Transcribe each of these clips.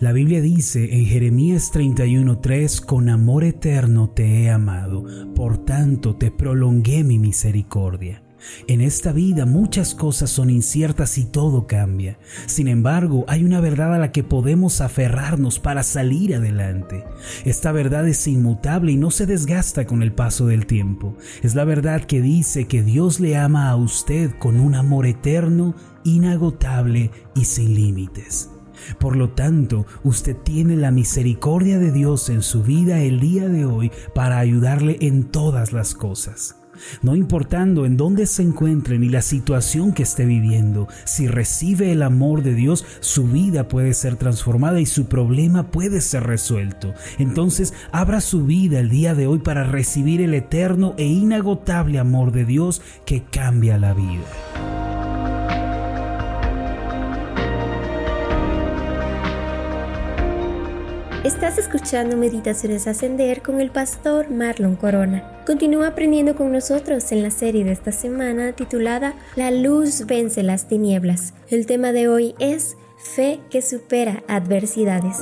La Biblia dice en Jeremías 31:3, con amor eterno te he amado, por tanto te prolongué mi misericordia. En esta vida muchas cosas son inciertas y todo cambia. Sin embargo, hay una verdad a la que podemos aferrarnos para salir adelante. Esta verdad es inmutable y no se desgasta con el paso del tiempo. Es la verdad que dice que Dios le ama a usted con un amor eterno, inagotable y sin límites. Por lo tanto, usted tiene la misericordia de Dios en su vida el día de hoy para ayudarle en todas las cosas. No importando en dónde se encuentre ni la situación que esté viviendo, si recibe el amor de Dios, su vida puede ser transformada y su problema puede ser resuelto. Entonces, abra su vida el día de hoy para recibir el eterno e inagotable amor de Dios que cambia la vida. Estás escuchando Meditaciones Ascender con el pastor Marlon Corona. Continúa aprendiendo con nosotros en la serie de esta semana titulada La luz vence las tinieblas. El tema de hoy es Fe que supera adversidades.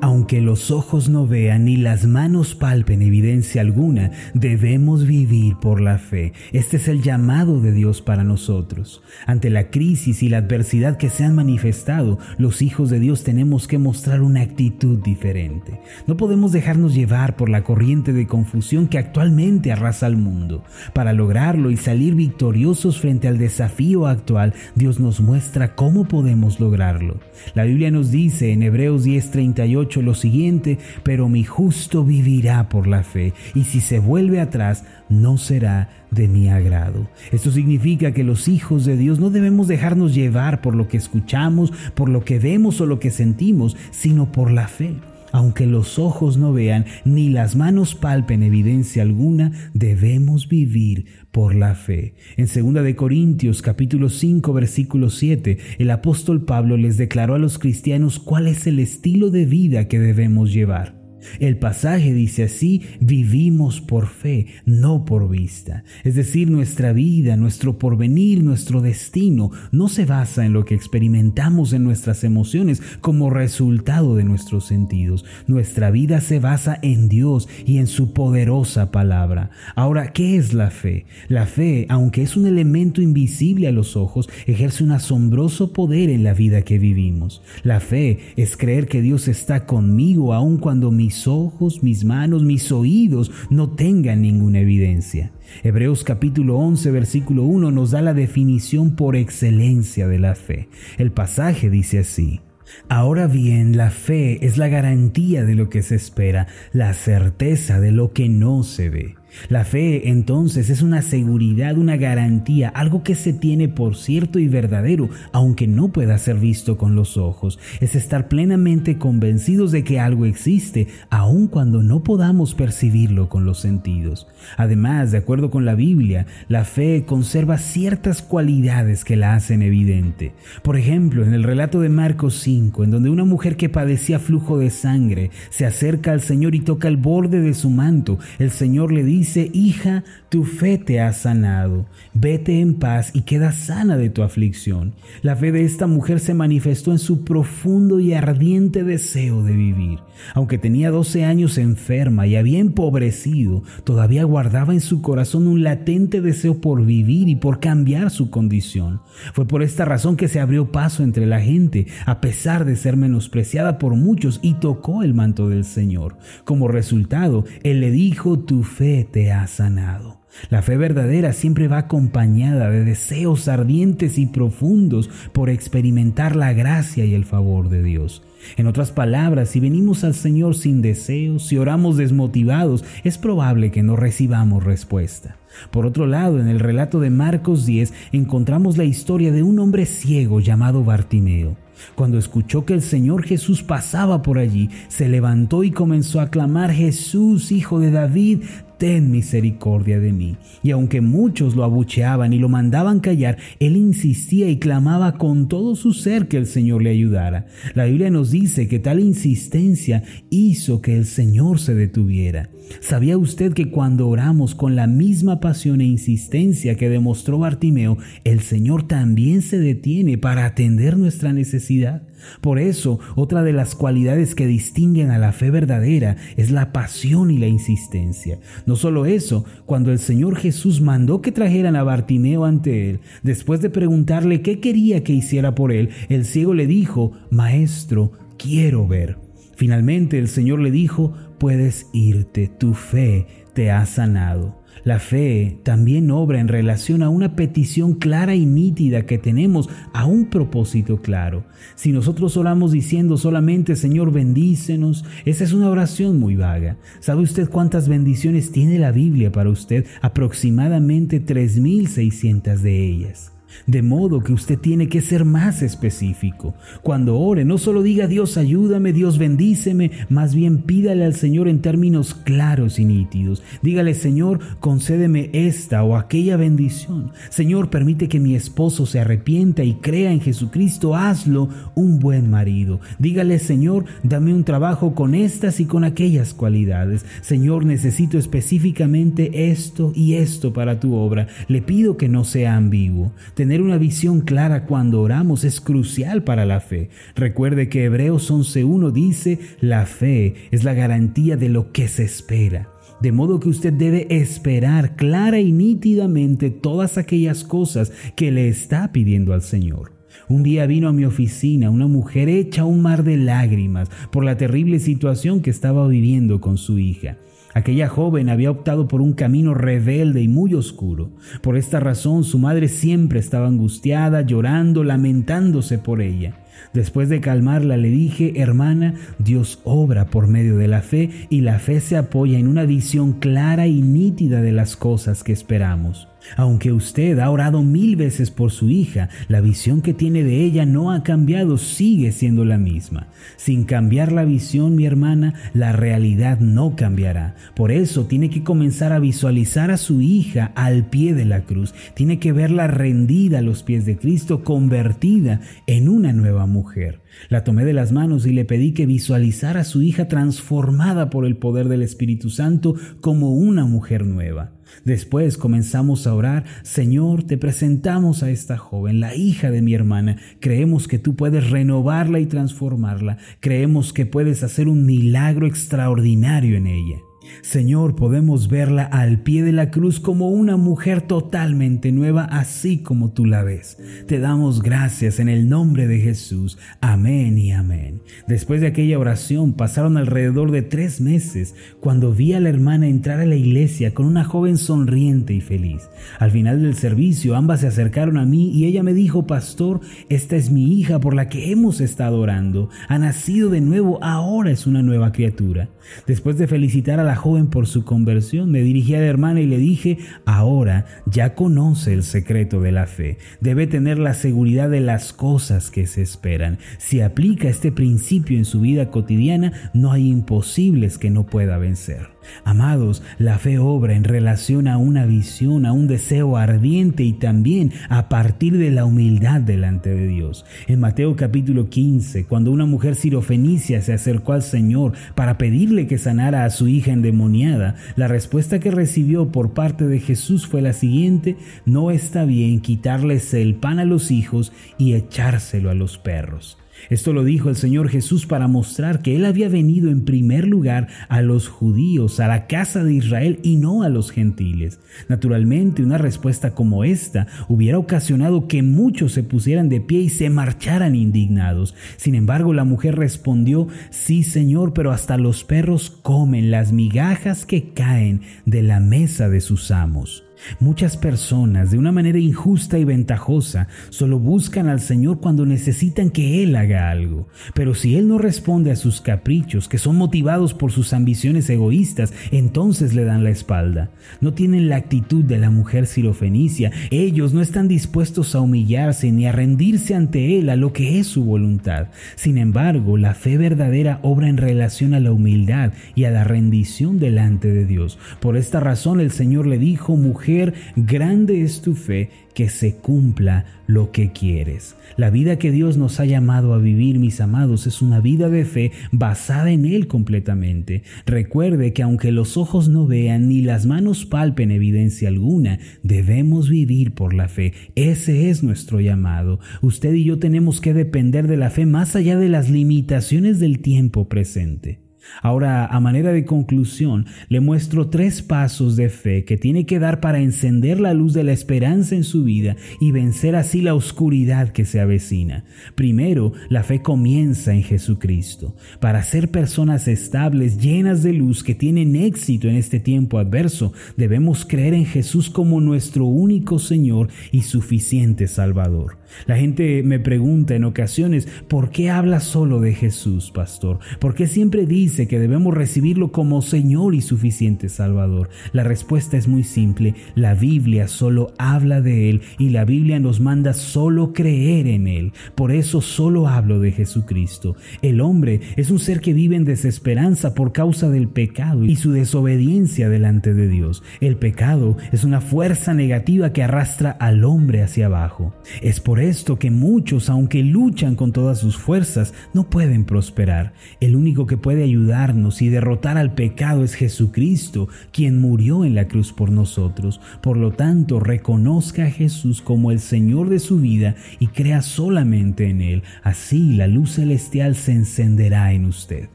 Aunque los ojos no vean ni las manos palpen evidencia alguna, debemos vivir por la fe. Este es el llamado de Dios para nosotros. Ante la crisis y la adversidad que se han manifestado, los hijos de Dios tenemos que mostrar una actitud diferente. No podemos dejarnos llevar por la corriente de confusión que actualmente arrasa al mundo. Para lograrlo y salir victoriosos frente al desafío actual, Dios nos muestra cómo podemos lograrlo. La Biblia nos dice en Hebreos 10:38, lo siguiente: pero mi justo vivirá por la fe, y si se vuelve atrás, no será de mi agrado. Esto significa que los hijos de Dios no debemos dejarnos llevar por lo que escuchamos, por lo que vemos o lo que sentimos, sino por la fe. Aunque los ojos no vean ni las manos palpen evidencia alguna, debemos vivir por la fe. En 2 de Corintios capítulo 5 versículo 7, el apóstol Pablo les declaró a los cristianos cuál es el estilo de vida que debemos llevar. El pasaje dice así: vivimos por fe, no por vista. Es decir, nuestra vida, nuestro porvenir, nuestro destino no se basa en lo que experimentamos en nuestras emociones como resultado de nuestros sentidos. Nuestra vida se basa en Dios y en su poderosa palabra. Ahora, ¿qué es la fe? La fe, aunque es un elemento invisible a los ojos, ejerce un asombroso poder en la vida que vivimos. La fe es creer que Dios está conmigo aun cuando mis ojos, mis manos, mis oídos no tengan ninguna evidencia. Hebreos capítulo 11 versículo 1 nos da la definición por excelencia de la fe. El pasaje dice así: ahora bien, la fe es la garantía de lo que se espera, la certeza de lo que no se ve. La fe, entonces, es una seguridad, una garantía, algo que se tiene por cierto y verdadero, aunque no pueda ser visto con los ojos. Es estar plenamente convencidos de que algo existe, aun cuando no podamos percibirlo con los sentidos. Además, de acuerdo con la Biblia, la fe conserva ciertas cualidades que la hacen evidente. Por ejemplo, en el relato de Marcos 5, en donde una mujer que padecía flujo de sangre se acerca al Señor y toca el borde de su manto, el Señor le dice: hija, tu fe te ha sanado, vete en paz y queda sana de tu aflicción. La fe de esta mujer se manifestó en su profundo y ardiente deseo de vivir. Aunque tenía 12 años enferma y había empobrecido, todavía guardaba en su corazón un latente deseo por vivir y por cambiar su condición. Fue por esta razón que se abrió paso entre la gente, a pesar de ser menospreciada por muchos, y tocó el manto del Señor. Como resultado, Él le dijo: tu fe te ha sanado. La fe verdadera siempre va acompañada de deseos ardientes y profundos por experimentar la gracia y el favor de Dios. En otras palabras, si venimos al Señor sin deseos, si oramos desmotivados, es probable que no recibamos respuesta. Por otro lado, en el relato de Marcos 10 encontramos la historia de un hombre ciego llamado Bartimeo. Cuando escuchó que el Señor Jesús pasaba por allí, se levantó y comenzó a clamar: Jesús, Hijo de David, ten misericordia de mí. Y aunque muchos lo abucheaban y lo mandaban callar, él insistía y clamaba con todo su ser que el Señor le ayudara. La Biblia nos dice que tal insistencia hizo que el Señor se detuviera. ¿Sabía usted que cuando oramos con la misma pasión e insistencia que demostró Bartimeo, el Señor también se detiene para atender nuestra necesidad? Por eso, otra de las cualidades que distinguen a la fe verdadera es la pasión y la insistencia. No solo eso, cuando el Señor Jesús mandó que trajeran a Bartimeo ante él, después de preguntarle qué quería que hiciera por él, el ciego le dijo: Maestro, quiero ver. Finalmente el Señor le dijo: puedes irte, tu fe te ha sanado. La fe también obra en relación a una petición clara y nítida que tenemos, a un propósito claro. Si nosotros oramos diciendo solamente Señor, bendícenos, esa es una oración muy vaga. ¿Sabe usted cuántas bendiciones tiene la Biblia para usted? Aproximadamente 3,600 de ellas. De modo que usted tiene que ser más específico. Cuando ore, no solo diga Dios ayúdame, Dios bendíceme, más bien pídale al Señor en términos claros y nítidos. Dígale: Señor, concédeme esta o aquella bendición. Señor, permite que mi esposo se arrepienta y crea en Jesucristo, hazlo un buen marido. Dígale: Señor, dame un trabajo con estas y con aquellas cualidades. Señor, necesito específicamente esto y esto para tu obra. Le pido que no sea ambiguo. Tener una visión clara cuando oramos es crucial para la fe. Recuerde que Hebreos 11:1 dice: la fe es la garantía de lo que se espera. De modo que usted debe esperar clara y nítidamente todas aquellas cosas que le está pidiendo al Señor. Un día vino a mi oficina una mujer hecha un mar de lágrimas por la terrible situación que estaba viviendo con su hija. Aquella joven había optado por un camino rebelde y muy oscuro. Por esta razón, su madre siempre estaba angustiada, llorando, lamentándose por ella. Después de calmarla, le dije: hermana, Dios obra por medio de la fe, y la fe se apoya en una visión clara y nítida de las cosas que esperamos. Aunque usted ha orado 1000 veces por su hija, la visión que tiene de ella no ha cambiado, sigue siendo la misma. Sin cambiar la visión, mi hermana, la realidad no cambiará. Por eso tiene que comenzar a visualizar a su hija al pie de la cruz. Tiene que verla rendida a los pies de Cristo, convertida en una nueva mujer. La tomé de las manos y le pedí que visualizara a su hija transformada por el poder del Espíritu Santo como una mujer nueva. Después comenzamos a orar: Señor, te presentamos a esta joven, la hija de mi hermana. Creemos que tú puedes renovarla y transformarla. Creemos que puedes hacer un milagro extraordinario en ella. Señor, podemos verla al pie de la cruz como una mujer totalmente nueva, así como tú la ves. Te damos gracias en el nombre de Jesús. Amén y amén. Después de aquella oración pasaron alrededor de 3 meses cuando vi a la hermana entrar a la iglesia con una joven sonriente y feliz. Al final del servicio, ambas se acercaron a mí y ella me dijo: Pastor, esta es mi hija por la que hemos estado orando. Ha nacido de nuevo, ahora es una nueva criatura. Después de felicitar a la joven por su conversión, me dirigí a la hermana y le dije: ahora ya conoce el secreto de la fe. Debe tener la seguridad de las cosas que se esperan. Si aplica este principio en su vida cotidiana, no hay imposibles que no pueda vencer. Amados, la fe obra en relación a una visión, a un deseo ardiente y también a partir de la humildad delante de Dios. En Mateo capítulo 15, cuando una mujer sirofenicia se acercó al Señor para pedirle que sanara a su hija endemoniada, la respuesta que recibió por parte de Jesús fue la siguiente: no está bien quitarles el pan a los hijos y echárselo a los perros. Esto lo dijo el Señor Jesús para mostrar que Él había venido en primer lugar a los judíos, a la casa de Israel y no a los gentiles. Naturalmente, una respuesta como esta hubiera ocasionado que muchos se pusieran de pie y se marcharan indignados. Sin embargo, la mujer respondió: sí, Señor, pero hasta los perros comen las migajas que caen de la mesa de sus amos. Muchas personas, de una manera injusta y ventajosa, solo buscan al Señor cuando necesitan que Él haga algo. Pero si Él no responde a sus caprichos, que son motivados por sus ambiciones egoístas, entonces le dan la espalda. No tienen la actitud de la mujer sirofenicia. Ellos no están dispuestos a humillarse ni a rendirse ante Él a lo que es su voluntad. Sin embargo, la fe verdadera obra en relación a la humildad y a la rendición delante de Dios. Por esta razón el Señor le dijo: mujer, grande es tu fe, que se cumpla lo que quieres. La vida que Dios nos ha llamado a vivir, mis amados, es una vida de fe basada en Él completamente. Recuerde que aunque los ojos no vean ni las manos palpen evidencia alguna, debemos vivir por la fe. Ese es nuestro llamado. Usted y yo tenemos que depender de la fe más allá de las limitaciones del tiempo presente. Ahora, a manera de conclusión, le muestro 3 pasos de fe que tiene que dar para encender la luz de la esperanza en su vida y vencer así la oscuridad que se avecina. Primero, la fe comienza en Jesucristo. Para ser personas estables, llenas de luz, que tienen éxito en este tiempo adverso, debemos creer en Jesús como nuestro único Señor y suficiente Salvador. La gente me pregunta en ocasiones: ¿por qué habla solo de Jesús, pastor? ¿Por qué siempre dice que debemos recibirlo como Señor y suficiente Salvador? La respuesta es muy simple: la Biblia solo habla de Él y la Biblia nos manda solo creer en Él. Por eso solo hablo de Jesucristo. El hombre es un ser que vive en desesperanza por causa del pecado y su desobediencia delante de Dios. El pecado es una fuerza negativa que arrastra al hombre hacia abajo. Es por esto que muchos, aunque luchan con todas sus fuerzas, no pueden prosperar. El único que puede ayudarnos y derrotar al pecado es Jesucristo, quien murió en la cruz por nosotros. Por lo tanto, reconozca a Jesús como el Señor de su vida y crea solamente en Él. Así la luz celestial se encenderá en usted.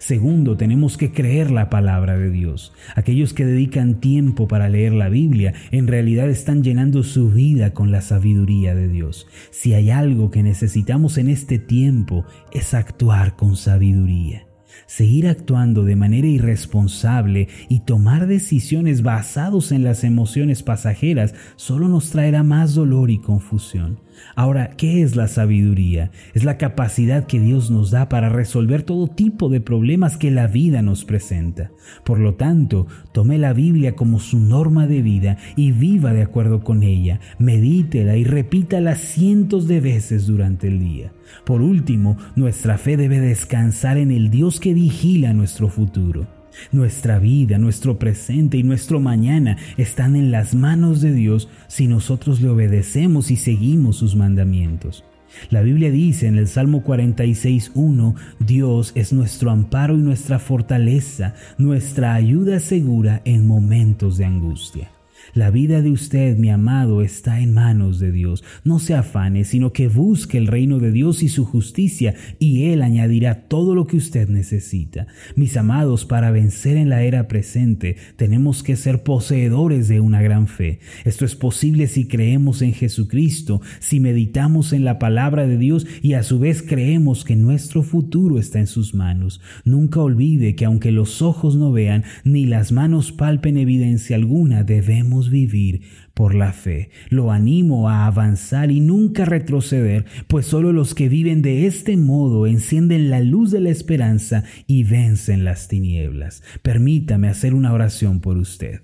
Segundo, tenemos que creer la palabra de Dios. Aquellos que dedican tiempo para leer la Biblia, en realidad están llenando su vida con la sabiduría de Dios. Si hay algo que necesitamos en este tiempo, es actuar con sabiduría. Seguir actuando de manera irresponsable y tomar decisiones basadas en las emociones pasajeras solo nos traerá más dolor y confusión. Ahora, ¿qué es la sabiduría? Es la capacidad que Dios nos da para resolver todo tipo de problemas que la vida nos presenta. Por lo tanto, tome la Biblia como su norma de vida y viva de acuerdo con ella. Medítela y repítala cientos de veces durante el día. Por último, nuestra fe debe descansar en el Dios que vigila nuestro futuro. Nuestra vida, nuestro presente y nuestro mañana están en las manos de Dios si nosotros le obedecemos y seguimos sus mandamientos. La Biblia dice en el Salmo 46:1: Dios es nuestro amparo y nuestra fortaleza, nuestra ayuda segura en momentos de angustia. La vida de usted, mi amado, está en manos de Dios. No se afane, sino que busque el reino de Dios y su justicia, y Él añadirá todo lo que usted necesita. Mis amados, para vencer en la era presente, tenemos que ser poseedores de una gran fe. Esto es posible si creemos en Jesucristo, si meditamos en la palabra de Dios y a su vez creemos que nuestro futuro está en sus manos. Nunca olvide que aunque los ojos no vean ni las manos palpen evidencia alguna, debemos vivir por la fe. Lo animo a avanzar y nunca retroceder, pues solo los que viven de este modo encienden la luz de la esperanza y vencen las tinieblas. Permítame hacer una oración por usted.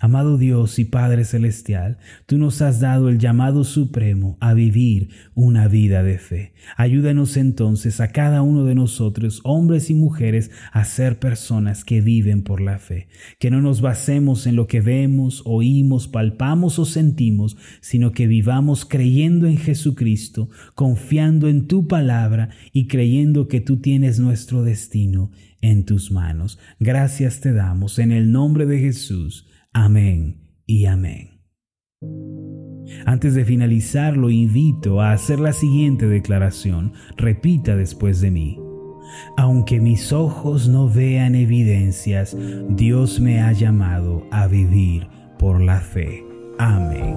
Amado Dios y Padre Celestial, tú nos has dado el llamado supremo a vivir una vida de fe. Ayúdanos entonces a cada uno de nosotros, hombres y mujeres, a ser personas que viven por la fe. Que no nos basemos en lo que vemos, oímos, palpamos o sentimos, sino que vivamos creyendo en Jesucristo, confiando en tu palabra y creyendo que tú tienes nuestro destino en tus manos. Gracias te damos en el nombre de Jesús. Amén y amén. Antes de finalizar, lo invito a hacer la siguiente declaración. Repita después de mí: aunque mis ojos no vean evidencias, Dios me ha llamado a vivir por la fe. Amén.